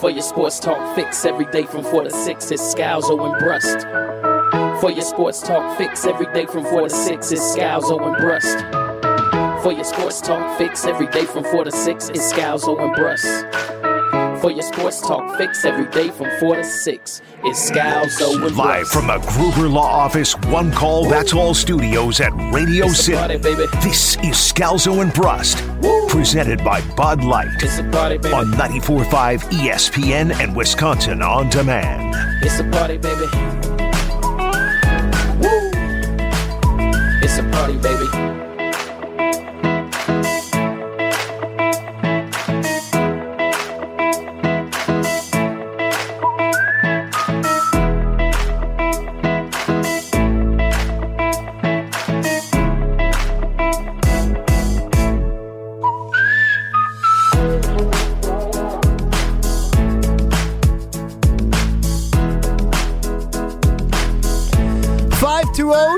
For your sports talk fix every day from 4 to 6, it's Scalzo and Brust. For your sports talk fix every day from 4 to 6, it's Scalzo and Brust. For your sports talk fix every day from 4 to 6, it's Scalzo and Brust. For your sports talk fix every day from 4 to 6, it's Scalzo and Brust. Live from the Gruber Law Office, One Call, That's All Studios at Radio City. Party, this is Scalzo and Brust. Presented by Bud Light on 94.5 ESPN and Wisconsin On Demand. It's a party, baby. Woo! It's a party, baby.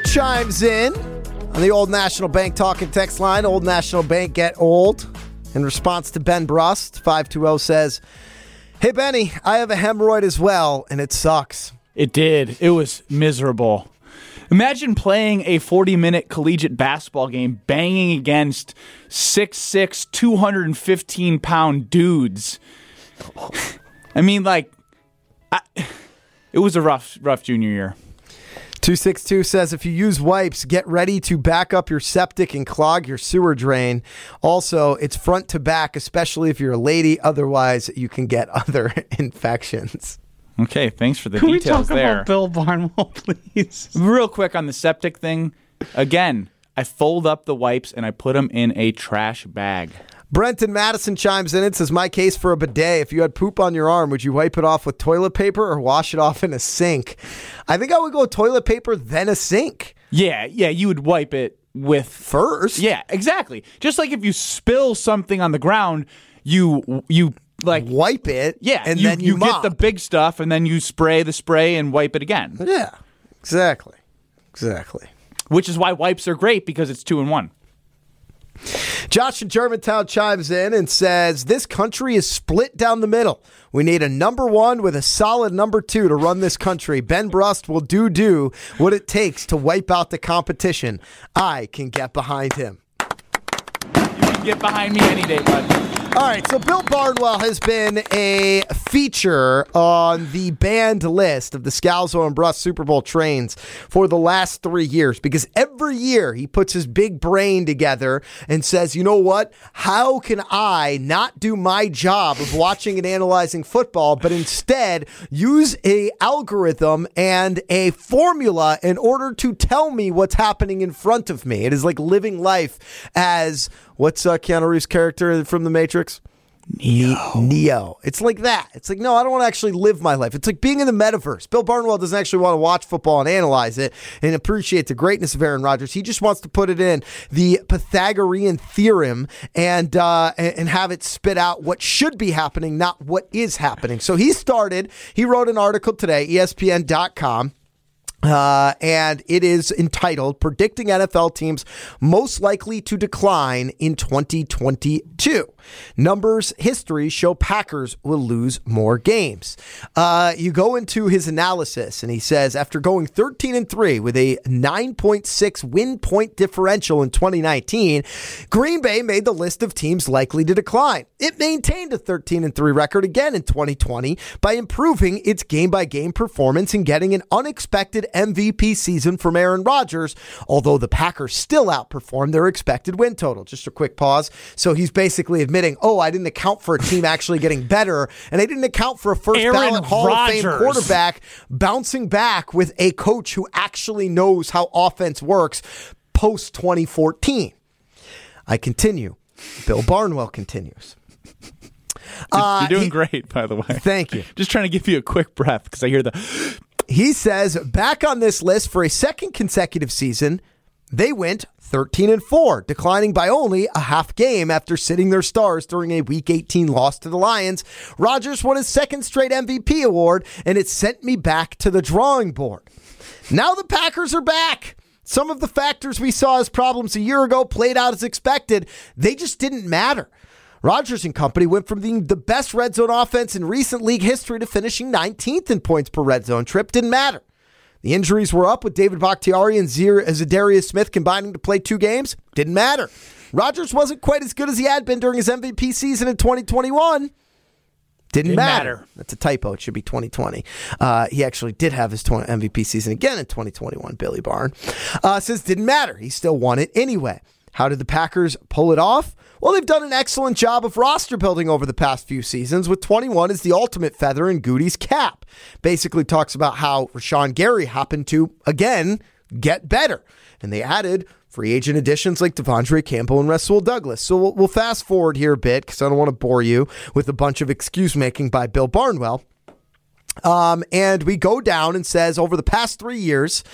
Chimes in on the Old National Bank talk and text line. Old National Bank, get old. In response to Ben Brust, 520 says, "Hey Benny, I have a hemorrhoid as well, and it sucks." It did. It was miserable. Imagine playing a 40-minute collegiate basketball game banging against 6'6", 215-pound dudes. I mean, like, it was a rough junior year. 262 says, if you use wipes, get ready to back up your septic and clog your sewer drain. Also, it's front to back, especially if you're a lady. Otherwise, you can get other infections. Okay, thanks for the details there. Can we talk about Bill Barnwell, please? Real quick on the septic thing. Again, I fold up the wipes and I put them in a trash bag. Brent in Madison chimes in and says, my case for a bidet. If you had poop on your arm, would you wipe it off with toilet paper or wash it off in a sink? I think I would go toilet paper, then a sink. Yeah, you would wipe it with... first? Yeah, exactly. Just like if you spill something on the ground, you like... wipe it, yeah, and then you mop. Get the big stuff, and then you spray the spray and wipe it again. Yeah, exactly. Which is why wipes are great, because it's 2-in-1. Josh in Germantown chimes in and says, this country is split down the middle. We need a number one with a solid number two to run this country. Ben Brust will do what it takes to wipe out the competition. I can get behind him. You can get behind me any day, bud. All right, so Bill Barnwell has been a feature on the banned list of the Scalzo and Brust Super Bowl trains for the last 3 years, because every year he puts his big brain together and says, you know what, how can I not do my job of watching and analyzing football, but instead use a algorithm and a formula in order to tell me what's happening in front of me? It is like living life as... what's Keanu Reeves' character from The Matrix? Neo. It's like that. It's like, no, I don't want to actually live my life. It's like being in the metaverse. Bill Barnwell doesn't actually want to watch football and analyze it and appreciate the greatness of Aaron Rodgers. He just wants to put it in the Pythagorean theorem and have it spit out what should be happening, not what is happening. So he wrote an article today, ESPN.com. And it is entitled Predicting NFL Teams Most Likely to Decline in 2022. Numbers history show Packers will lose more games. You go into his analysis, and he says, after going 13-3 with a 9.6 win point differential in 2019, Green Bay made the list of teams likely to decline. It maintained a 13-3 record again in 2020 by improving its game-by-game performance and getting an unexpected MVP season from Aaron Rodgers, although the Packers still outperformed their expected win total. Just a quick pause. So he's basically admitting, I didn't account for a team actually getting better, and I didn't account for a first ballot Hall of Fame quarterback bouncing back with a coach who actually knows how offense works post 2014. I continue. Bill Barnwell continues. You're doing great, by the way. Thank you. Just trying to give you a quick breath because I hear the... He says, back on this list for a second consecutive season, they went 13-4, declining by only a half game after sitting their stars during a Week 18 loss to the Lions. Rodgers won his second straight MVP award, and it sent me back to the drawing board. Now the Packers are back. Some of the factors we saw as problems a year ago played out as expected. They just didn't matter. Rodgers and company went from being the best red zone offense in recent league history to finishing 19th in points per red zone trip. Didn't matter. The injuries were up with David Bakhtiari and Zadarius Smith combining to play 2 games. Didn't matter. Rodgers wasn't quite as good as he had been during his MVP season in 2021. Didn't matter. That's a typo. It should be 2020. He actually did have his MVP season again in 2021, Billy Barn. Says didn't matter. He still won it anyway. How did the Packers pull it off? Well, they've done an excellent job of roster building over the past few seasons, with 21 as the ultimate feather in Goody's cap. Basically talks about how Rashawn Gary happened to, again, get better. And they added free agent additions like Devondre Campbell and Rasul Douglas. So we'll fast forward here a bit because I don't want to bore you with a bunch of excuse-making by Bill Barnwell. And we go down and says over the past 3 years,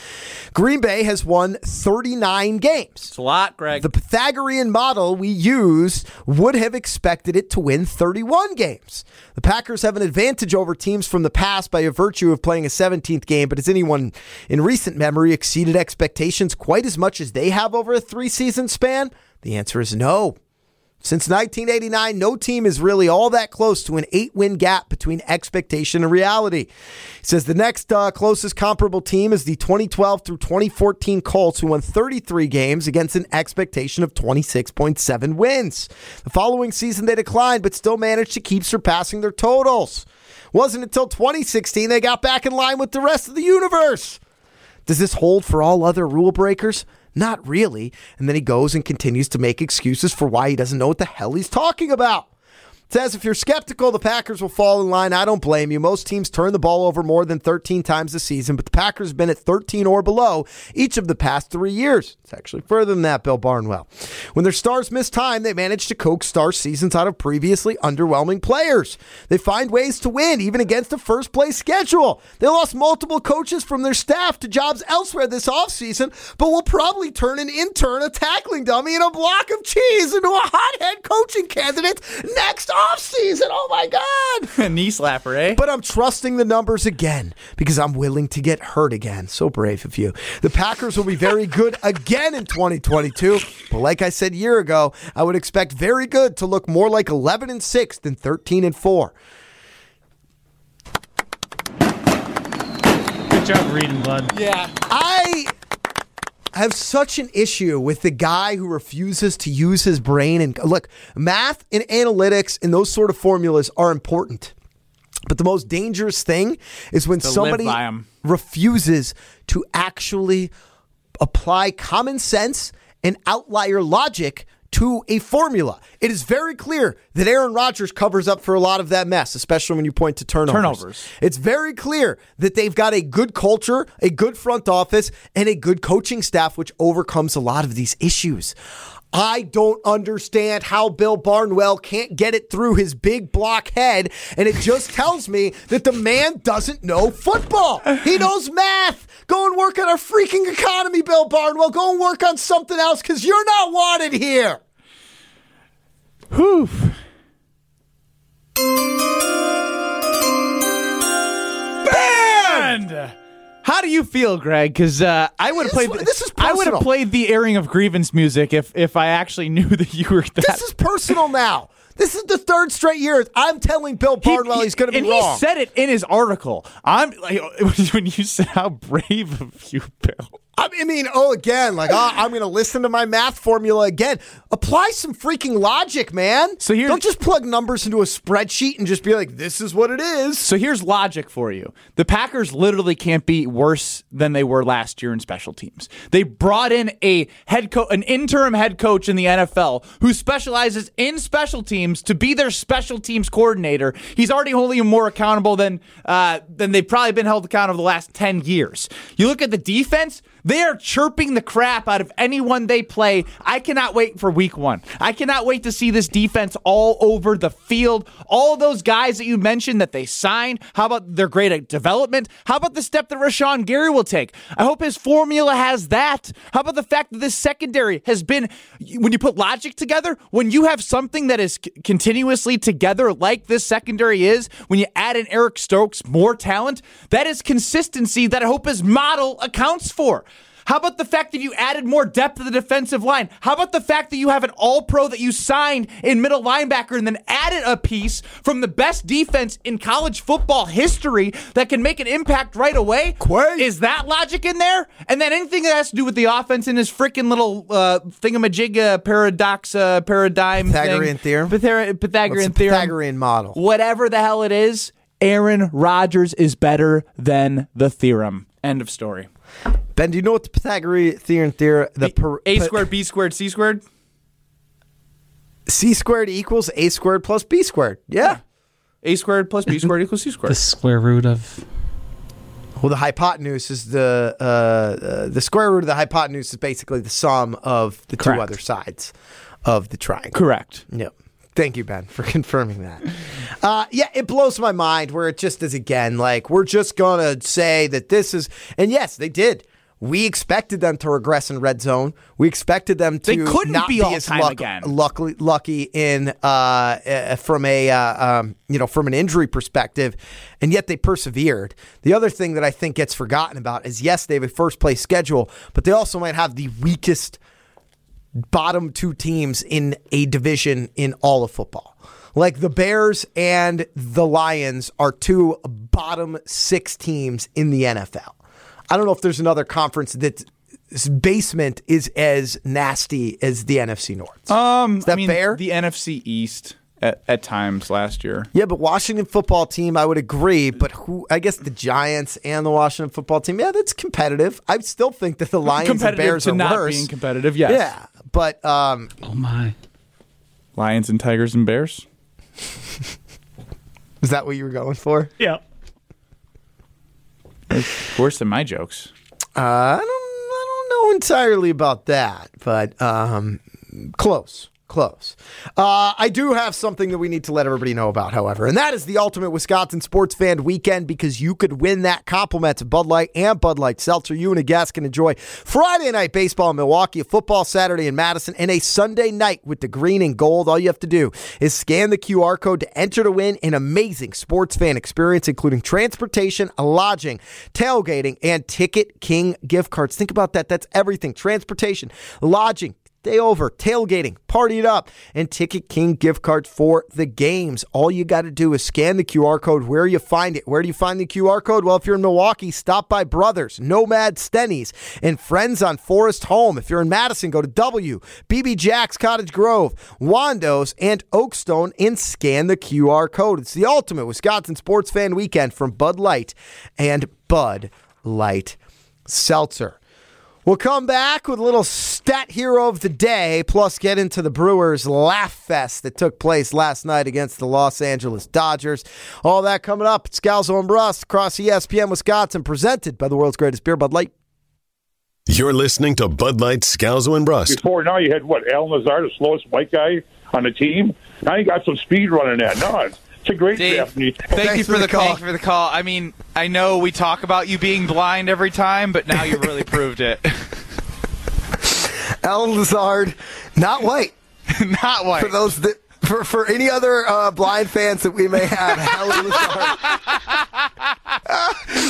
Green Bay has won 39 games. It's a lot, Greg. The Pythagorean model we used would have expected it to win 31 games. The Packers have an advantage over teams from the past by a virtue of playing a 17th game, but has anyone in recent memory exceeded expectations quite as much as they have over a 3-season span? The answer is no. Since 1989, no team is really all that close to an 8-win gap between expectation and reality. He says the next closest comparable team is the 2012 through 2014 Colts, who won 33 games against an expectation of 26.7 wins. The following season, they declined, but still managed to keep surpassing their totals. Wasn't until 2016 they got back in line with the rest of the universe. Does this hold for all other rule breakers? Not really. And then he goes and continues to make excuses for why he doesn't know what the hell he's talking about. It says, if you're skeptical, the Packers will fall in line. I don't blame you. Most teams turn the ball over more than 13 times a season, but the Packers have been at 13 or below each of the past 3 years. It's actually further than that, Bill Barnwell. When their stars miss time, they manage to coax star seasons out of previously underwhelming players. They find ways to win, even against a first-place schedule. They lost multiple coaches from their staff to jobs elsewhere this offseason, but will probably turn an intern, a tackling dummy, and a block of cheese into a hothead coaching candidate next offseason. Oh my God. A knee slapper, eh? But I'm trusting the numbers again because I'm willing to get hurt again. So brave of you. The Packers will be very good again in 2022. But like I said a year ago, I would expect very good to look more like 11-6 than 13-4. Good job reading, bud. Yeah. I have such an issue with the guy who refuses to use his brain. And look, math and analytics and those sort of formulas are important. But the most dangerous thing is when somebody refuses to actually apply common sense and outlier logic to a formula. It is very clear that Aaron Rodgers covers up for a lot of that mess, especially when you point to turnovers. It's very clear that they've got a good culture, a good front office, and a good coaching staff, which overcomes a lot of these issues. I don't understand how Bill Barnwell can't get it through his big block head, and it just tells me that the man doesn't know football. He knows math. Go and work on our freaking economy, Bill Barnwell. Go and work on something else, because you're not wanted here. Whew. Banned! How do you feel, Greg? Because I would have played. This is personal. I would have played the airing of grievance music if I actually knew that you were. This is personal now. This is the third straight year. I'm telling Bill Barnwell he's going to be wrong. And he said it in his article. I'm like, when you said how brave of you, Bill. I mean, I'm going to listen to my math formula again. Apply some freaking logic, man. So don't just plug numbers into a spreadsheet and just be like, this is what it is. So here's logic for you. The Packers literally can't be worse than they were last year in special teams. They brought in a an interim head coach in the NFL who specializes in special teams to be their special teams coordinator. He's already holding him more accountable than they've probably been held accountable the last 10 years. You look at the defense. They are chirping the crap out of anyone they play. I cannot wait for week 1. I cannot wait to see this defense all over the field. All those guys that you mentioned that they signed. How about their great development? How about the step that Rashawn Gary will take? I hope his formula has that. How about the fact that this secondary has been, when you put logic together, when you have something that is continuously together like this secondary is, when you add in Eric Stokes, more talent, that is consistency that I hope his model accounts for. How about the fact that you added more depth to the defensive line? How about the fact that you have an all-pro that you signed in middle linebacker and then added a piece from the best defense in college football history that can make an impact right away? Quay. Is that logic in there? And then anything that has to do with the offense in his freaking little thingamajig paradigm Pythagorean thing. Pythagorean theorem. Pythagorean model. Whatever the hell it is, Aaron Rodgers is better than the theorem. End of story. Ben, do you know what the Pythagorean theorem... A squared, B squared, C squared? C squared equals A squared plus B squared. Yeah. A squared plus B squared equals C squared. The square root of... Well, the hypotenuse is the square root of the hypotenuse is basically the sum of the two other sides of the triangle. Correct. Yep. Thank you, Ben, for confirming that. Yeah, it blows my mind where it just is again, like, we're just going to say that this is, and yes, they did. We expected them to regress in red zone. We expected them to not be as lucky from an injury perspective, and yet they persevered. The other thing that I think gets forgotten about is, yes, they have a first-place schedule, but they also might have the weakest bottom two teams in a division in all of football. Like the Bears and the Lions are two bottom six teams in the NFL. I don't know if there's another conference that's basement is as nasty as the NFC North. Is that fair? The NFC East at times last year. Yeah, but Washington Football Team, I would agree. But I guess the Giants and the Washington Football Team, yeah, that's competitive. I still think that the Lions and Bears are worse. Being competitive, yes. Yeah, but oh my, Lions and Tigers and Bears. Is that what you were going for? Yeah. It's worse than my jokes. I don't know entirely about that, but close. I do have something that we need to let everybody know about, however, and that is the ultimate Wisconsin sports fan weekend, because you could win that compliment to Bud Light and Bud Light Seltzer. You and a guest can enjoy Friday night baseball in Milwaukee, football Saturday in Madison, and a Sunday night with the green and gold. All you have to do is scan the QR code to enter to win an amazing sports fan experience, including transportation, lodging, tailgating, and Ticket King gift cards. Think about that. That's everything. Transportation, lodging, day over, tailgating, party it up, and Ticket King gift cards for the games. All you got to do is scan the QR code where you find it. Where do you find the QR code? Well, if you're in Milwaukee, stop by Brothers, Nomad Stenny's, and Friends on Forest Home. If you're in Madison, go to W, BB Jack's Cottage Grove, Wando's, and Oakstone, and scan the QR code. It's the ultimate Wisconsin sports fan weekend from Bud Light and Bud Light Seltzer. We'll come back with a little stat hero of the day, plus get into the Brewers laugh fest that took place last night against the Los Angeles Dodgers. All that coming up at Scalzo and Brust across ESPN Wisconsin, presented by the world's greatest beer, Bud Light. You're listening to Bud Light, Scalzo and Brust. Before now, you had what, Allen Lazard, the slowest white guy on the team? Now you got some speed running at. No, it's a great draft. Thank you for the call. I mean, I know we talk about you being blind every time, but now you really proved it. Allen Lazard, not white. Not white. For those that, for any other blind fans that we may have, Allen Lazard.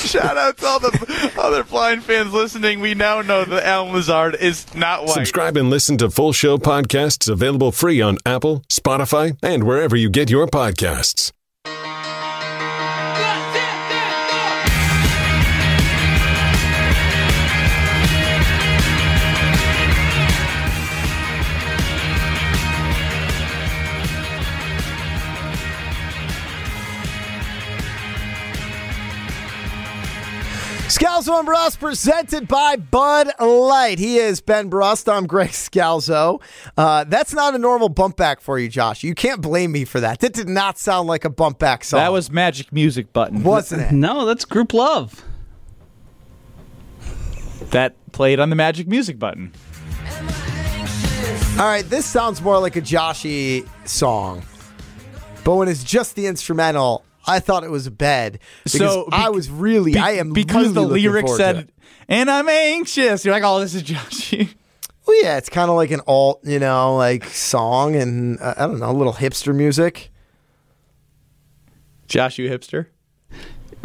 Shout out to all the other blind fans listening. We now know that Allen Lazard is not white. Subscribe and listen to full show podcasts available free on Apple, Spotify, and wherever you get your podcasts. Scalzo and Brust, presented by Bud Light. He is Ben Brust. I'm Greg Scalzo. That's not a normal bump back for you, Josh. You can't blame me for that. That did not sound like a bump back song. That was Magic Music Button. Wasn't it? No, that's Group Love. That played on the Magic Music Button. All right, this sounds more like a Joshy song. But when it's just the instrumental, I thought it was a bed because the lyric said, "And I'm anxious." You're like, "Oh, this is Joshy." Well, yeah, it's kind of like an alt, like song, and I don't know, a little hipster music. Josh, you hipster?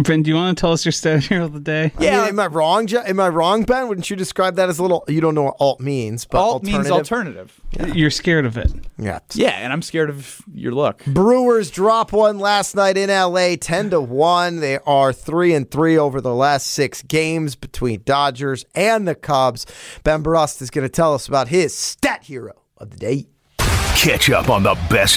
Ben, do you want to tell us your stat hero of the day? Yeah, I mean, am I wrong, Ben? Wouldn't you describe that as a little? You don't know what alt means, but alt means alternative. Yeah. You're scared of it. Yeah. Yeah, and I'm scared of your luck. Brewers drop one last night in LA, 10-1. They are 3-3 over the last 6 games between Dodgers and the Cubs. Ben Brust is going to tell us about his stat hero of the day. Catch up on the best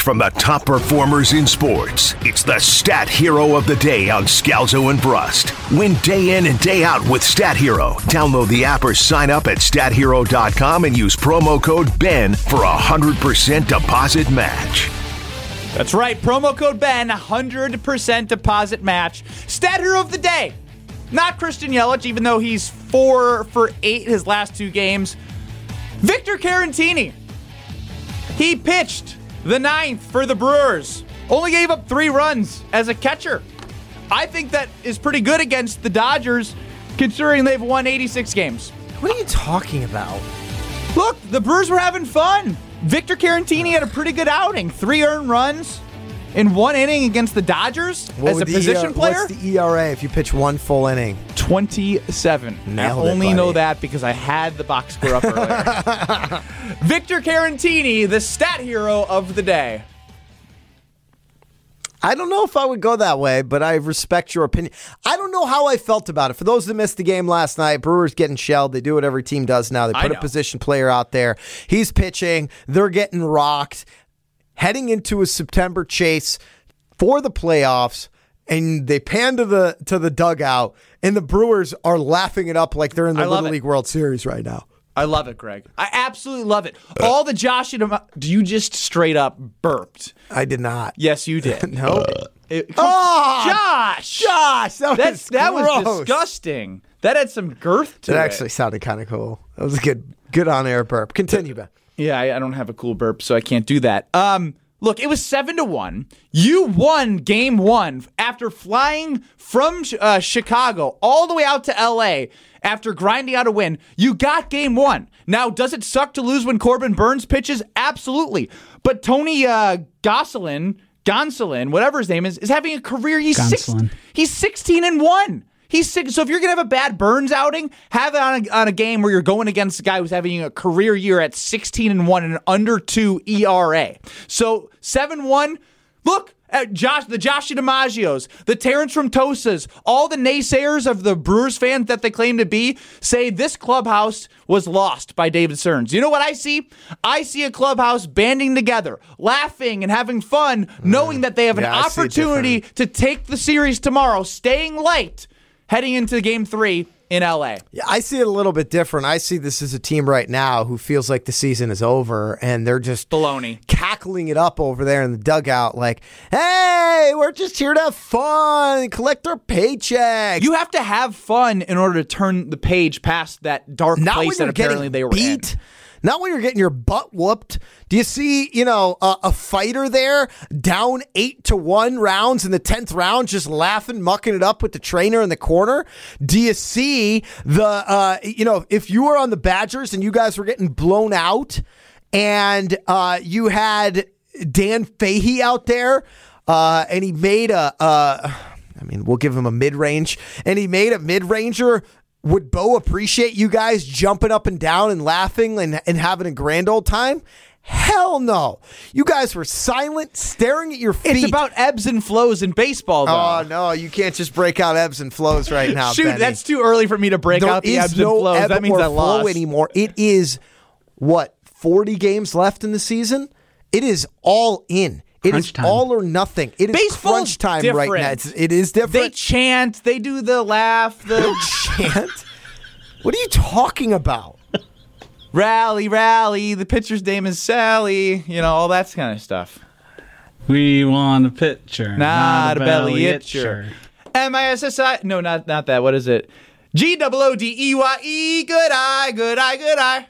from the top performers in sports. It's the Stat Hero of the Day on Scalzo and Brust. Win day in and day out with Stat Hero. Download the app or sign up at stathero.com and use promo code BEN for 100% deposit match. That's right, promo code BEN, 100% deposit match. Stat Hero of the Day. Not Christian Yelich, even though he's 4-for-8 his last 2 games. Victor Caratini. He pitched the 9th for the Brewers. Only gave up 3 runs as a catcher. I think that is pretty good against the Dodgers, considering they've won 86 games. What are you talking about? Look, the Brewers were having fun. Victor Caratini had a pretty good outing. 3 earned runs in 1 inning against the Dodgers as a position player. What's the ERA if you pitch 1 full inning? 27. I only know that because I had the box score up earlier. Victor Caratini, the stat hero of the day. I don't know if I would go that way, but I respect your opinion. I don't know how I felt about it. For those that missed the game last night, Brewers getting shelled. They do what every team does now. They put a position player out there. He's pitching. They're getting rocked. Heading into a September chase for the playoffs. And they pan to the dugout, and the Brewers are laughing it up like they're in the Little League World Series right now. I love it, Greg. I absolutely love it. All the Josh you just straight up burped. I did not. Yes, you did. No. Josh! That was disgusting. That had some girth to it. That actually sounded kind of cool. That was a good on-air burp. Continue, Ben. Yeah, I don't have a cool burp, so I can't do that. Look, it was 7-1. You won game 1 after flying from Chicago all the way out to L.A. after grinding out a win. You got game 1. Now, does it suck to lose when Corbin Burns pitches? Absolutely. But Tony Gonsolin, whatever his name is having a career. He's 16-1. So if you're going to have a bad Burns outing, have it on a game where you're going against a guy who's having a career year at 16-1 and an under 2 ERA. So 7-1, look at the Josh DiMaggios, the Terrence Romtosas, all the naysayers of the Brewers fans that they claim to be say this clubhouse was lost by David Stearns. You know what I see? I see a clubhouse banding together, laughing and having fun, knowing that they have an opportunity to take the series tomorrow, staying light, heading into game 3 in L.A. Yeah, I see it a little bit different. I see this as a team right now who feels like the season is over, and they're just baloney, cackling it up over there in the dugout like, hey, we're just here to have fun and collect our paychecks. You have to have fun in order to turn the page past that dark place that apparently they were in. Not when you're getting your butt whooped. Do you see, a fighter there down 8-1 rounds in the 10th round, just laughing, mucking it up with the trainer in the corner? Do you see if you were on the Badgers and you guys were getting blown out and you had Dan Fahey out there and he made we'll give him a mid-range, and he made a mid-ranger. Would Bo appreciate you guys jumping up and down and laughing and having a grand old time? Hell no. You guys were silent, staring at your feet. It's about ebbs and flows in baseball, though. Oh, no. You can't just break out ebbs and flows right now, shoot, Benny. That's too early for me to break out the ebbs and flows. That means I lost. Flow anymore. It is, 40 games left in the season? It is all in. It crunch is time. All or nothing. It is baseball crunch time different. Right now. It is different. They chant. They do the laugh. They chant? What are you talking about? Rally, rally. The pitcher's name is Sally. All that kind of stuff. We want a pitcher, not a belly itcher. M-I-S-S-I. No, not that. What is it? G-O-O-D-E-Y-E. Good eye, good eye, good eye.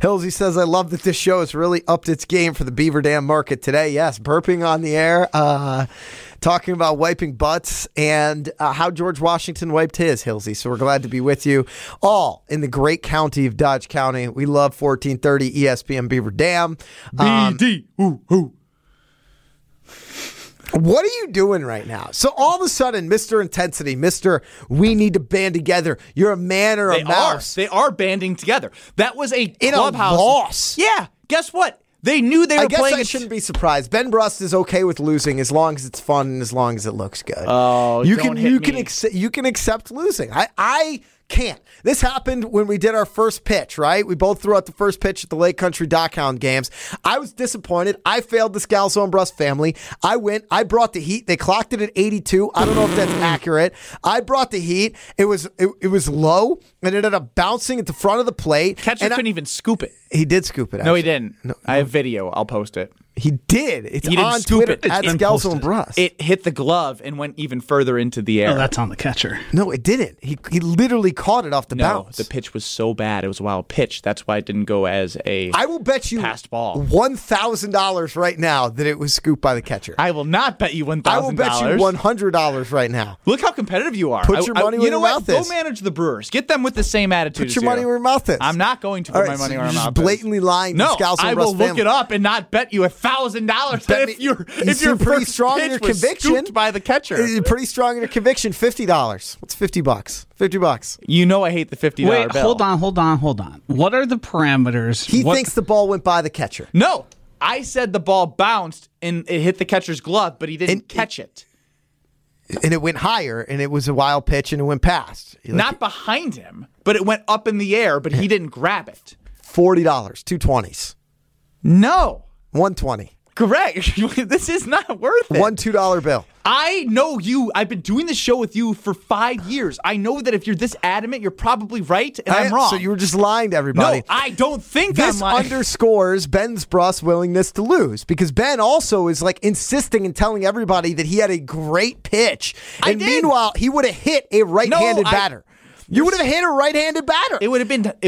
Hillsy says, I love that this show has really upped its game for the Beaver Dam market today. Yes, burping on the air, talking about wiping butts and how George Washington wiped his, Hillsy. So we're glad to be with you all in the great county of Dodge County. We love 1430 ESPN Beaver Dam. BD. Ooh, ooh. What are you doing right now? So all of a sudden, Mr. Intensity, Mr. We need to band together. You're a man or a mouse. They are banding together. That was a clubhouse. In a loss. Yeah. Guess what? They knew they were playing. I guess I shouldn't be surprised. Ben Brust is okay with losing as long as it's fun and as long as it looks good. Oh, you can accept losing. I can't. This happened when we did our first pitch, right? We both threw out the first pitch at the Lake Country Dockhound games. I was disappointed. I failed the Scalzo and Brust family. I went. I brought the heat. They clocked it at 82. I don't know if that's accurate. I brought the heat. It was low and ended up bouncing at the front of the plate. Catcher couldn't even scoop it. He did scoop it. Actually. No, he didn't. No, I have video. I'll post it. He did. It's on Twitter at Scalzo and Brust. It hit the glove and went even further into the air. Oh, that's on the catcher. No, it didn't. He literally caught it off the bounce. The pitch was so bad. It was a wild pitch. That's why it didn't go as a passed ball. I will bet you $1,000 right now that it was scooped by the catcher. I will not bet you $1,000. I will bet you $100 right now. Look how competitive you are. Put your money where your mouth is. Go manage the Brewers. Get them with the same attitude. Put your money where your mouth is. I'm not going to put my money where my mouth is. Blatantly lying. No, I will look it up and not bet you $1,000 if you're pretty strong in your conviction by the catcher. You're pretty strong in your conviction. $50. What's $50? $50. You know I hate the $50 bill. Wait, hold on. What are the parameters? He thinks the ball went by the catcher. No, I said the ball bounced and it hit the catcher's glove, but he didn't catch it. And it went higher, and it was a wild pitch, and it went past. Not behind him, but it went up in the air, but he didn't grab it. $40, 220s. No. 120. Correct. This is not worth it. $1 bill. I know you. I've been doing this show with you for 5 years. I know that if you're this adamant, you're probably right, and I'm wrong. So you were just lying to everybody. No, I don't think I'm lying. This underscores Ben Brust's willingness to lose, because Ben also is like insisting and telling everybody that he had a great pitch. And meanwhile, he would have hit a right-handed batter. You would have hit a right-handed batter. It would have been tight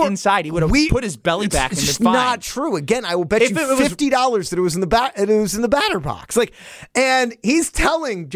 inside. He would have put his belly back and been fine. It's not true. Again, I will bet you $50 that it was in the batter box. Like, and he's telling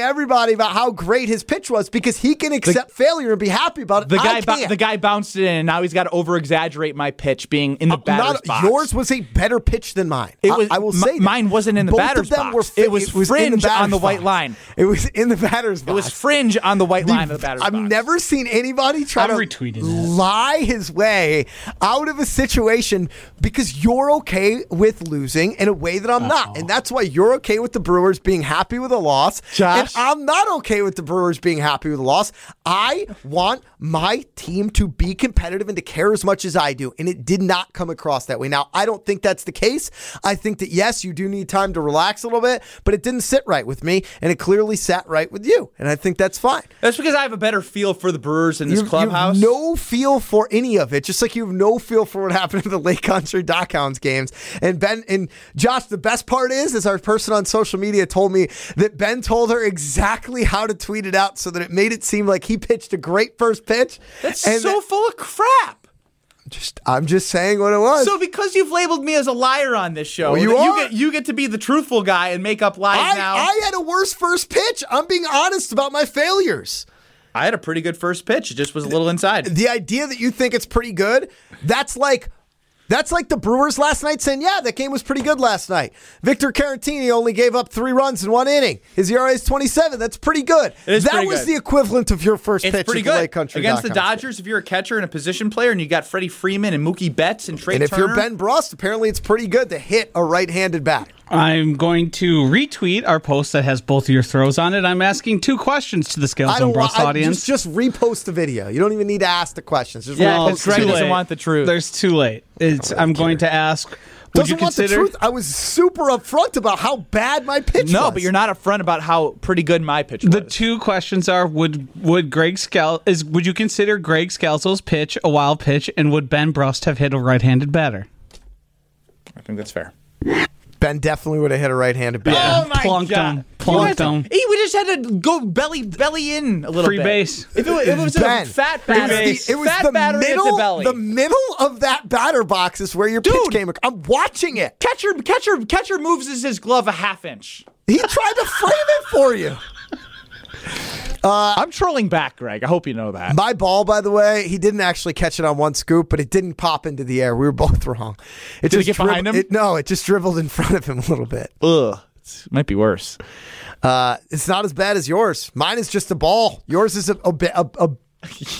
everybody about how great his pitch was because he can accept failure and be happy about it. The guy bounced it in, and now he's got to over-exaggerate my pitch being in the batter's box. Yours was a better pitch than mine. I will say that. Mine wasn't in the batter's box. It was fringe on the white line. It was in the batter's box. It was fringe on the white line. I've never seen anybody try to lie his way out of a situation because you're okay with losing in a way that I'm not. And that's why you're okay with the Brewers being happy with a loss. Josh. And I'm not okay with the Brewers being happy with a loss. I want my team to be competitive and to care as much as I do. And it did not come across that way. Now, I don't think that's the case. I think that, yes, you do need time to relax a little bit, but it didn't sit right with me. And it clearly sat right with you. And I think that's fine. That's because I have a better feel for the Brewers in this clubhouse. You have no feel for any of it, just like you have no feel for what happened at the Lake Country Dockhounds games. And Ben and Josh, the best part is our person on social media told me that Ben told her exactly how to tweet it out so that it made it seem like he pitched a great first pitch. That's full of crap. I'm just saying what it was. So because you've labeled me as a liar on this show, well, you get to be the truthful guy and make up lies now. I had a worse first pitch. I'm being honest about my failures. I had a pretty good first pitch. It just was a little inside. The idea that you think it's pretty good, that's like the Brewers last night saying, yeah, that game was pretty good last night. Victor Caratini only gave up 3 runs in 1 inning. His ERA is 27. That's pretty good. That was the equivalent of your first pitch at the Lake Country against the Dodgers. If you're a catcher and a position player and you got Freddie Freeman and Mookie Betts and Trea Turner. And if you're Ben Brust, apparently it's pretty good to hit a right-handed batter. I'm going to retweet our post that has both of your throws on it. I'm asking 2 questions to the Scalzo and Brust audience. Just repost the video. You don't even need to ask the questions. Greg doesn't want the truth. There's too late. I'm going to ask... Doesn't want the truth. I was super upfront about how bad my pitch was. No, but you're not upfront about how pretty good my pitch was. The 2 questions are: Would you consider Greg Scalzo's pitch a wild pitch, and would Ben Brust have hit a right-handed batter? I think that's fair. Ben definitely would have hit a right-handed batter. Yeah. Oh my God! Plunked him. We just had to go belly in a little bit. Free base. If it was Ben, a fat batter, the middle of that batter box is where your pitch came. I'm watching it. Catcher moves his glove a half inch. He tried to frame it for you. I'm trolling back, Greg. I hope you know that. My ball, by the way, he didn't actually catch it on 1 scoop, but it didn't pop into the air. We were both wrong. Did it get behind him? No, it just dribbled in front of him a little bit. Ugh. It might be worse. It's not as bad as yours. Mine is just a ball. Yours is a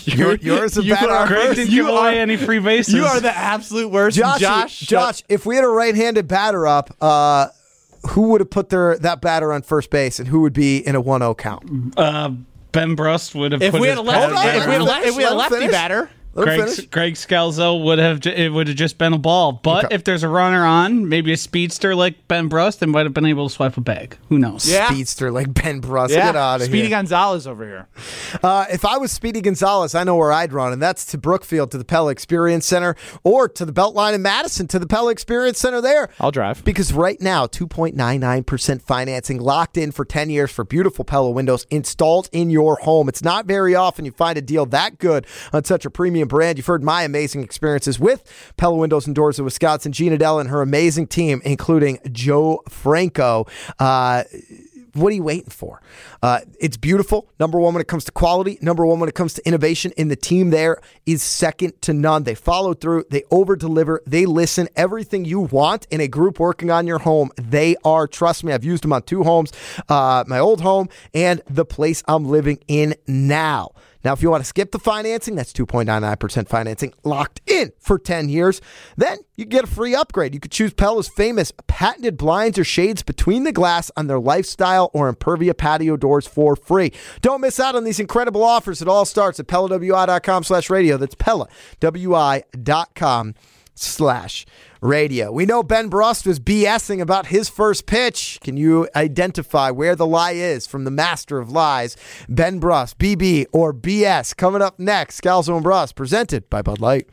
yours is a bad arm. Didn't you give away any free bases. You are the absolute worst. Josh, if we had a right-handed batter up, who would have put that batter on first base, and who would be in a 1-0 count? Ben Brust would have. If we had a lefty batter. Greg Scalzo would have just been a ball. But if there's a runner on, maybe a speedster like Ben Brust, they might have been able to swipe a bag. Who knows? Yeah. Speedster like Ben Brust. Yeah. Get out of here. Speedy Gonzalez over here. If I was Speedy Gonzalez, I know where I'd run, and that's to Brookfield, to the Pella Experience Center, or to the Beltline in Madison, to the Pella Experience Center there. I'll drive. Because right now, 2.99% financing locked in for 10 years for beautiful Pella windows installed in your home. It's not very often you find a deal that good on such a premium brand. You've heard my amazing experiences with Pella Windows and Doors of Wisconsin, Gina Dell and her amazing team, including Joe Franco. What are you waiting for? It's beautiful. Number one when it comes to quality. Number one when it comes to innovation. And the team there is second to none. They follow through. They over-deliver. They listen. Everything you want in a group working on your home, they are. Trust me, I've used them on two homes, my old home and the place I'm living in now. Now, if you want to skip the financing, that's 2.99% financing locked in for 10 years. Then you get a free upgrade. You could choose Pella's famous patented blinds or shades between the glass on their lifestyle or Impervia patio doors for free. Don't miss out on these incredible offers. It all starts at PellaWI.com/radio. That's PellaWI.com/radio. We know Ben Brust was BSing about his first pitch. Can you identify where the lie is from the master of lies, Ben Brust? BB or BS? Coming up next, Scalzo and Brust, presented by Bud Light.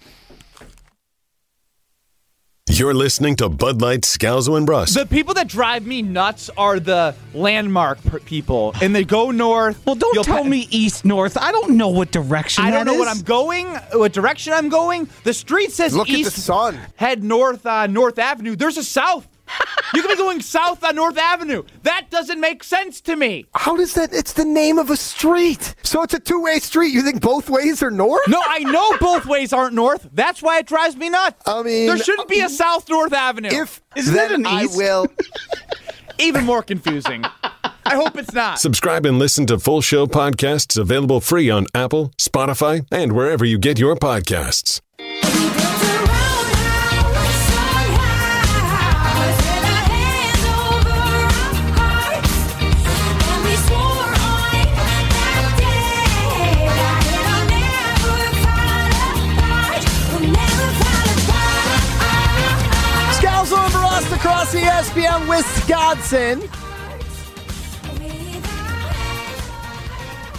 You're listening to Bud Light, Scalzo and Brust. The people that drive me nuts are the landmark people, and they go north. Well, don't tell me east, north. I don't know what direction. I don't know what I'm going. What direction I'm going? The street says east. Look at the sun. Head north on North Avenue. There's a south. You could be going south on North Avenue. That doesn't make sense to me. How does that? It's the name of a street. So it's a two-way street. You think both ways are north? No, I know both ways aren't north. That's why it drives me nuts. I mean, there shouldn't be a South North Avenue. Isn't it an east? I will. Even more confusing. I hope it's not. Subscribe and listen to full show podcasts available free on Apple, Spotify, and wherever you get your podcasts. Across ESPN Wisconsin.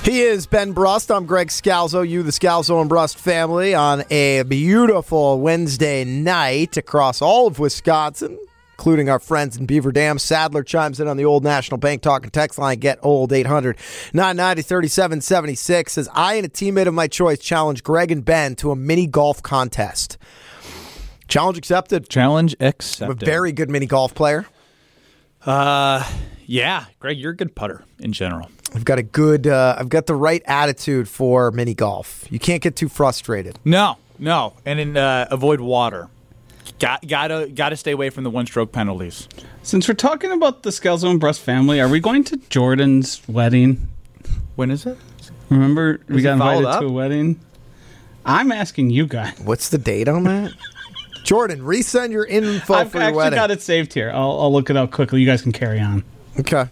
He is Ben Brust. I'm Greg Scalzo. You, the Scalzo and Brust family, on a beautiful Wednesday night across all of Wisconsin, including our friends in Beaver Dam. Sadler chimes in on the Old National Bank Talk and Text line. Get old 800-990-3776. Says, I and a teammate of my choice challenge Greg and Ben to a mini golf contest. Challenge accepted. Challenge accepted. I'm a very good mini golf player. Yeah, Greg, you're a good putter in general. I've got a good. I've got the right attitude for mini golf. You can't get too frustrated. No, and avoid water. Gotta stay away from the one-stroke penalties. Since we're talking about the Scalzo and Brust family, are we going to Jordan's wedding? When is it? Remember, we got invited to a wedding. I'm asking you guys. What's the date on that? Jordan, resend your info for your wedding. I've actually got it saved here. I'll look it up quickly. You guys can carry on. Okay.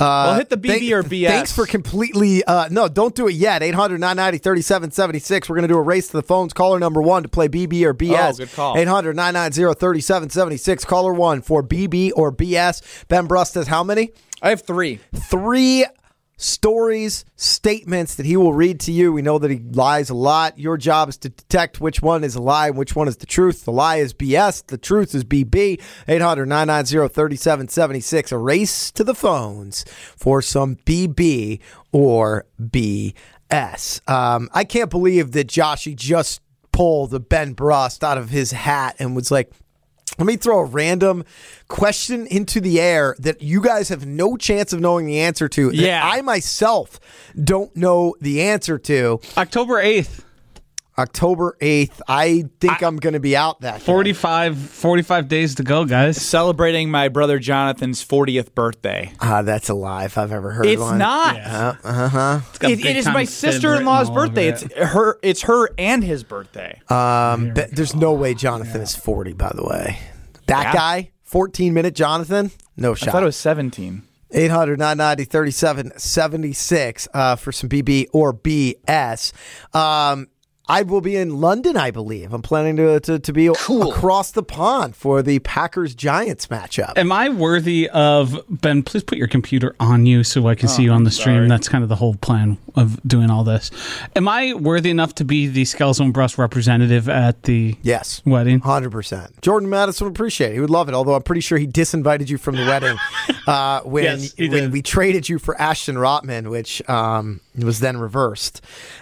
Well, hit the BB or BS. Thanks for completely... no, don't do it yet. 800-990-3776. We're going to do a race to the phones. Caller number one to play BB or BS. Oh, good call. 800-990-3776. Caller one for BB or BS. Ben Brust has how many? I have three. Three stories, statements that he will read to you. We know that he lies a lot. Your job is to detect which one is a lie and which one is the truth. The lie is BS. The truth is BB. 800-990-3776. A race to the phones for some BB or BS. I can't believe that Joshy just pulled the Ben Brust out of his hat and was like, let me throw a random question into the air that you guys have no chance of knowing the answer to. Yeah. That I myself don't know the answer to. October 8th. October 8th. I think I'm going to be out that 45 days to go, guys. Celebrating my brother Jonathan's 40th birthday. That's a lie if I've ever heard one. It's not. Yeah. It is my sister-in-law's birthday. It's her and his birthday. There's no way Jonathan is 40, by the way. That guy, 14-minute Jonathan, no shot. I thought it was 17. 800-990-3776 for some BB or BS. I will be in London, I believe. I'm planning to be across the pond for the Packers-Giants matchup. Am I worthy of... Ben, please put your computer on you so I can see you on the stream. Sorry. That's kind of the whole plan of doing all this. Am I worthy enough to be the Scalzo and Brust representative at the wedding? 100%. Jordan Madison would appreciate it. He would love it, although I'm pretty sure he disinvited you from the wedding when we traded you for Ashton Rotman, which was then reversed.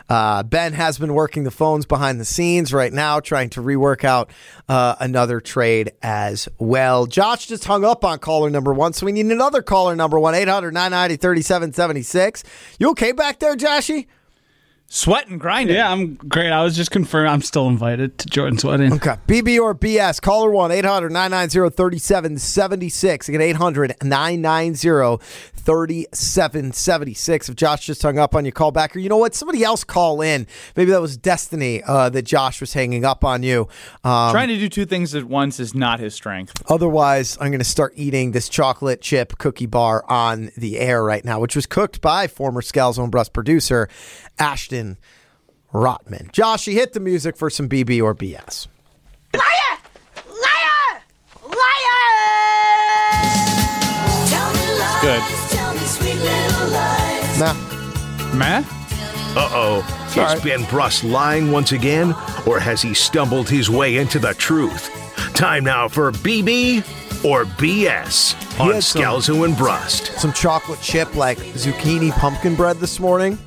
Ben has been working the phones behind the scenes right now, trying to rework out another trade as well. Josh just hung up on caller number one, so we need another caller number one. 800-990-3776. You okay back there, Joshy? Sweating, grinding. Yeah, I'm great. I was just confirmed I'm still invited to Jordan's wedding. Okay. BB or BS, caller 1, 800-990-3776. Again, 800-990-3776. If Josh just hung up on your call back, or you know what? Somebody else call in. Maybe that was destiny that Josh was hanging up on you. Trying to do two things at once is not his strength. Otherwise, I'm going to start eating this chocolate chip cookie bar on the air right now, which was cooked by former Scalzo and Brust producer Ashton Rotman. Josh, you hit the music for some BB or BS. Liar! Liar! Liar! Tell me lies, good. Tell me sweet little lies. Nah. Uh-oh. Sorry. Is Ben Bruss lying once again? Or has he stumbled his way into the truth? Time now for BB or BS on Scalzo and Brust. Some chocolate chip like zucchini pumpkin bread this morning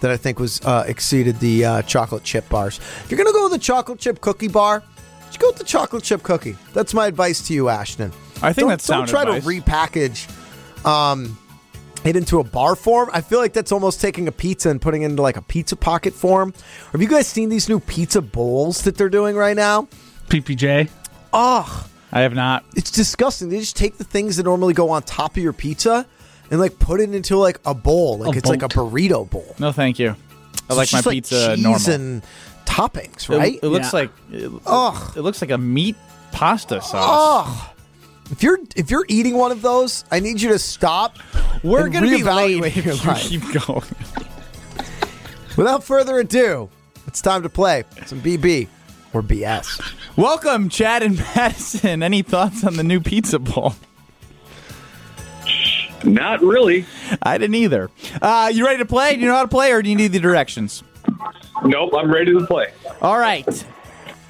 that I think was exceeded the chocolate chip bars. If you're going to go with the chocolate chip cookie bar, just go with the chocolate chip cookie. That's my advice to you, Ashton. I think that's sound advice. Don't try to repackage it into a bar form. I feel like that's almost taking a pizza and putting it into like a pizza pocket form. Have you guys seen these new pizza bowls that they're doing right now? PPJ. Oh. I have not. It's disgusting. They just take the things that normally go on top of your pizza and like put it into like a bowl, like it's like a burrito bowl. No, thank you. I like my pizza normal. Cheese and toppings, right? It looks like it looks like a meat pasta sauce. Oh. If you're eating one of those, I need you to stop. We're going to reevaluate your life. Keep going. Without further ado, it's time to play some BB or BS. Welcome, Chad and Madison. Any thoughts on the new pizza bowl? Not really. I didn't either. You ready to play? Do you know how to play, or do you need the directions? Nope, I'm ready to play. All right.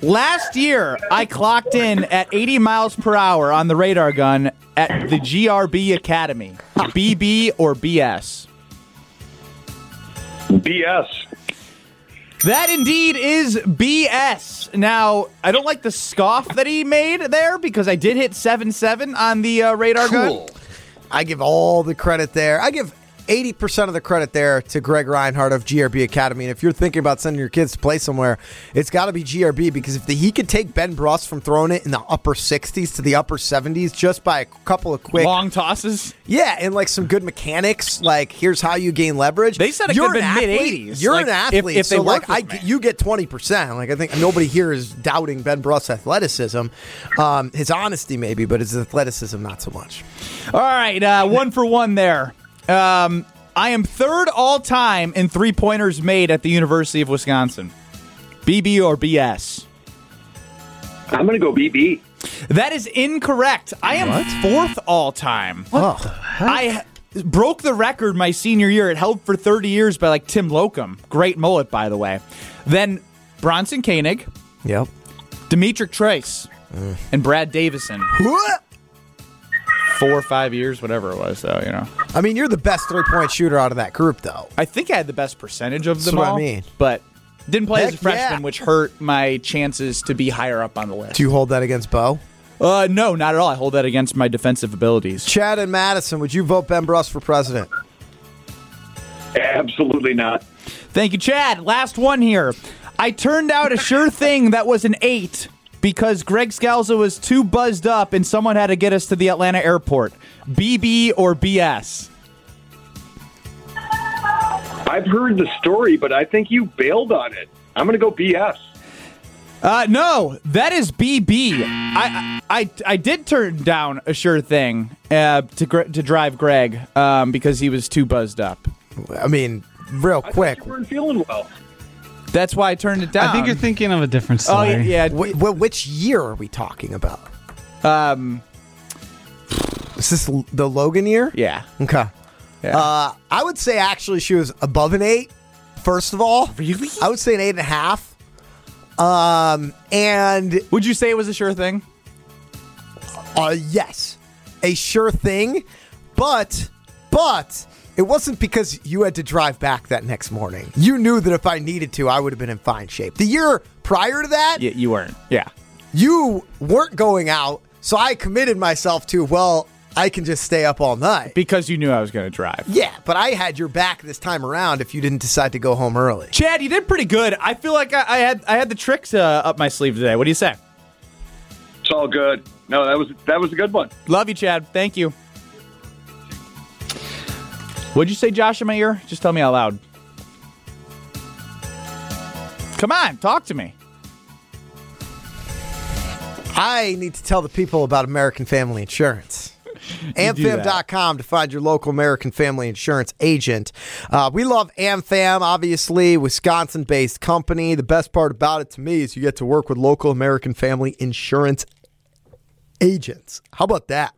Last year, I clocked in at 80 miles per hour on the radar gun at the GRB Academy. BB or BS? BS. That indeed is BS. Now, I don't like the scoff that he made there, because I did hit 7-7 on the radar gun. I give all the credit there. I give 80% of the credit there to Greg Reinhardt of GRB Academy. And if you're thinking about sending your kids to play somewhere, it's got to be GRB, because if he could take Ben Bruss from throwing it in the upper 60s to the upper 70s just by a couple of quick... long tosses? Yeah, and like some good mechanics, like here's how you gain leverage. They said it could have been mid-80s. You're like, an athlete, if they so like you get 20%. Like I think nobody here is doubting Ben Bruss' athleticism. His honesty maybe, but his athleticism not so much. All right, 1 for 1 there. I am third all time in three-pointers made at the University of Wisconsin. BB or BS? I'm going to go BB. That is incorrect. I am fourth all time. What the heck? I broke the record my senior year. It held for 30 years by like Tim Locum. Great mullet, by the way. Then Bronson Koenig. Yep. Demetric Trace. And Brad Davison. What? 4 or 5 years, whatever it was, though, you know. I mean, you're the best three-point shooter out of that group, though. I think I had the best percentage of them all. That's what I mean. But didn't play as a freshman, which hurt my chances to be higher up on the list. Do you hold that against Bo? No, not at all. I hold that against my defensive abilities. Chad and Madison, would you vote Ben Bruss for president? Absolutely not. Thank you, Chad. Last one here. I turned out a sure thing that was an 8 because Greg Scalzo was too buzzed up and someone had to get us to the Atlanta airport. BB or BS? I've heard the story, but I think you bailed on it. I'm going to go BS. No, that is BB. I did turn down a sure thing to drive Greg because he was too buzzed up. I mean, real quick. I thought you weren't feeling well. That's why I turned it down. I think you're thinking of a different story. Oh, yeah. Which year are we talking about? Is this the Logan year? Yeah. Okay. Yeah. I would say actually she was above an 8, first of all. Really? I would say an 8.5. And would you say it was a sure thing? Yes, a sure thing, but it wasn't because you had to drive back that next morning. You knew that if I needed to, I would have been in fine shape. The year prior to that, you weren't. Yeah, you weren't going out, so I committed myself to, well, I can just stay up all night. Because you knew I was going to drive. Yeah, but I had your back this time around if you didn't decide to go home early. Chad, you did pretty good. I feel like I had the tricks up my sleeve today. What do you say? It's all good. No, that was a good one. Love you, Chad. Thank you. What'd you say, Josh, in my ear? Just tell me out loud. Come on, talk to me. I need to tell the people about American Family Insurance. AmFam.com to find your local American Family Insurance agent. We love AmFam, obviously, Wisconsin-based company. The best part about it to me is you get to work with local American Family Insurance agents. How about that?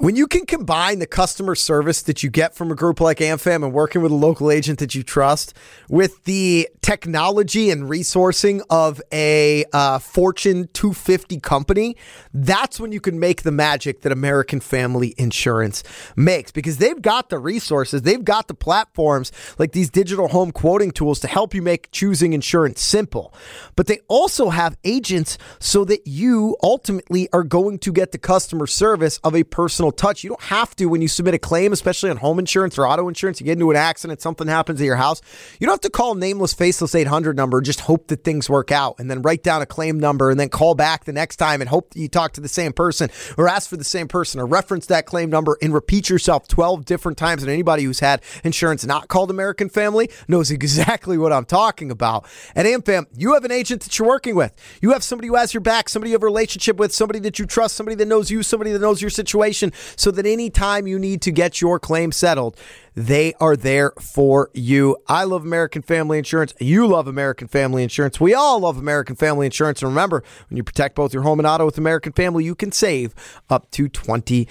When you can combine the customer service that you get from a group like AmFam and working with a local agent that you trust with the technology and resourcing of a Fortune 250 company, that's when you can make the magic that American Family Insurance makes, because they've got the resources, they've got the platforms like these digital home quoting tools to help you make choosing insurance simple. But they also have agents so that you ultimately are going to get the customer service of a personal touch. You don't have to, when you submit a claim, especially on home insurance or auto insurance, you get into an accident, something happens at your house, you don't have to call nameless, faceless 800 number, just hope that things work out, and then write down a claim number and then call back the next time and hope that you talk to the same person or ask for the same person or reference that claim number and repeat yourself 12 different times. And anybody who's had insurance not called American Family knows exactly what I'm talking about. At AmFam, you have an agent that you're working with. You have somebody who has your back, somebody you have a relationship with, somebody that you trust, somebody that knows you, somebody that knows your situation, so that anytime you need to get your claim settled, they are there for you. I love American Family Insurance. You love American Family Insurance. We all love American Family Insurance. And remember, when you protect both your home and auto with American Family, you can save up to 28%.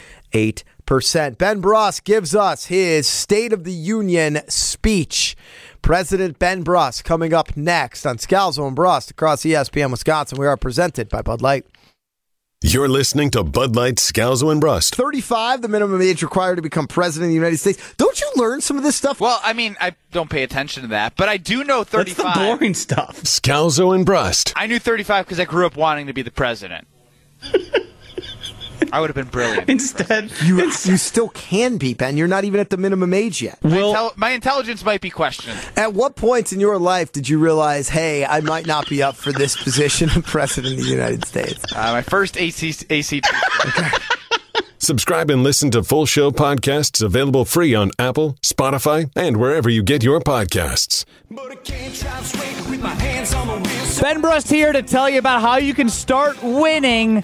Ben Bruss gives us his State of the Union speech. President Ben Bruss coming up next on Scalzo and Brust across ESPN Wisconsin. We are presented by Bud Light. You're listening to Bud Light, Scalzo, and Brust. 35, the minimum age required to become president of the United States. Don't you learn some of this stuff? Well, I mean, I don't pay attention to that, but I do know 35. That's the boring stuff. Scalzo and Brust. I knew 35 because I grew up wanting to be the president. I would have been brilliant. Instead, you still can be, Ben. You're not even at the minimum age yet. Well, my intelligence might be questioned. At what points in your life did you realize, hey, I might not be up for this position of president of the United States? My first ACT. Okay. Subscribe and listen to full show podcasts available free on Apple, Spotify, and wherever you get your podcasts. Ben Brust here to tell you about how you can start winning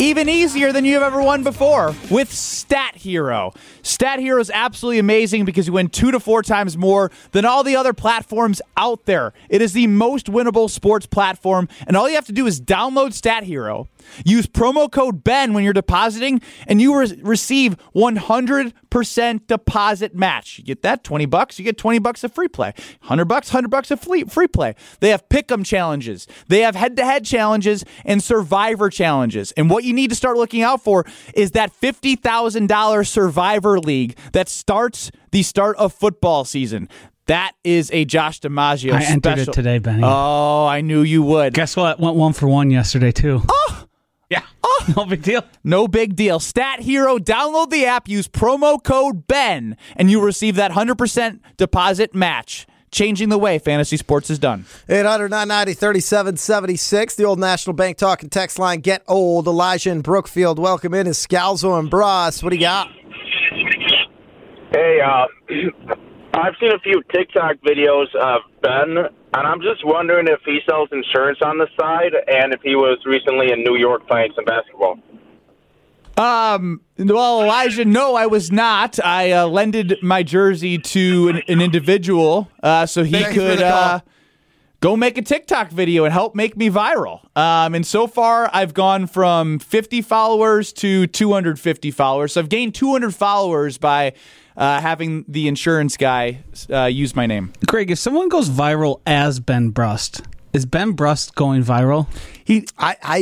even easier than you've ever won before with Stat Hero. Stat Hero is absolutely amazing because you win 2 to 4 times more than all the other platforms out there. It is the most winnable sports platform, and all you have to do is download Stat Hero, use promo code BEN when you're depositing, and you receive 100% deposit match. You get that, $20, you get $20 of free play. $100 of free play. They have pick'em challenges. They have head-to-head challenges and survivor challenges. And what you need to start looking out for is that $50,000 Survivor League that starts the start of football season. That is a Josh DiMaggio special. I entered it today, Benny. Oh, I knew you would. Guess what? Went 1 for 1 yesterday, too. Oh! Yeah. Oh! No big deal. No big deal. Stat Hero, download the app, use promo code BEN, and you receive that 100% deposit match. changing the way fantasy sports is done. 800-990-3776, the Old National Bank Talk and Text Line. Get old. Elijah in Brookfield, welcome in. Is Scalzo and Brust. What do you got? Hey, I've seen a few TikTok videos of Ben, and I'm just wondering if he sells insurance on the side and if he was recently in New York playing some basketball. Well, Elijah, no, I was not. I lended my jersey to an individual so he could go make a TikTok video and help make me viral. And so far, I've gone from 50 followers to 250 followers. So I've gained 200 followers by having the insurance guy use my name. Greg, if someone goes viral as Ben Brust, is Ben Brust going viral?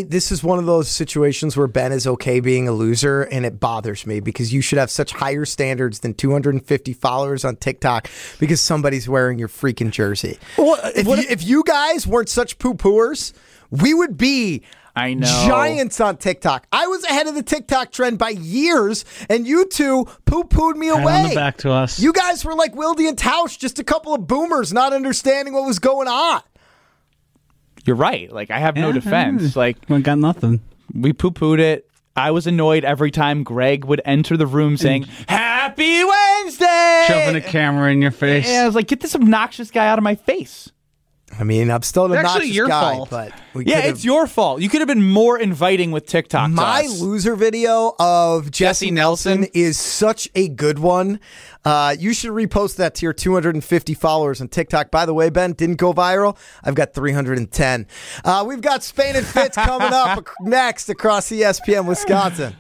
This is one of those situations where Ben is okay being a loser, and it bothers me because you should have such higher standards than 250 followers on TikTok because somebody's wearing your freaking jersey. Well, if you guys weren't such poo-pooers, we would be... I know. Giants on TikTok. I was ahead of the TikTok trend by years, and you two poo-pooed me away. On the back to us. You guys were like Wildy and Tausch, just a couple of boomers not understanding what was going on. You're right. Like, I have no defense. Like, I got nothing. We poo-pooed it. I was annoyed every time Greg would enter the room saying, Happy Wednesday! Shoving a camera in your face. Yeah, I was like, get this obnoxious guy out of my face. I mean, I'm still an obnoxious guy, but it's your fault. You could have been more inviting with TikTok. My loser video of Jesse Nelson is such a good one. You should repost that to your 250 followers on TikTok. By the way, Ben, didn't go viral. I've got 310. We've got Spain and Fitz coming up next across ESPN Wisconsin.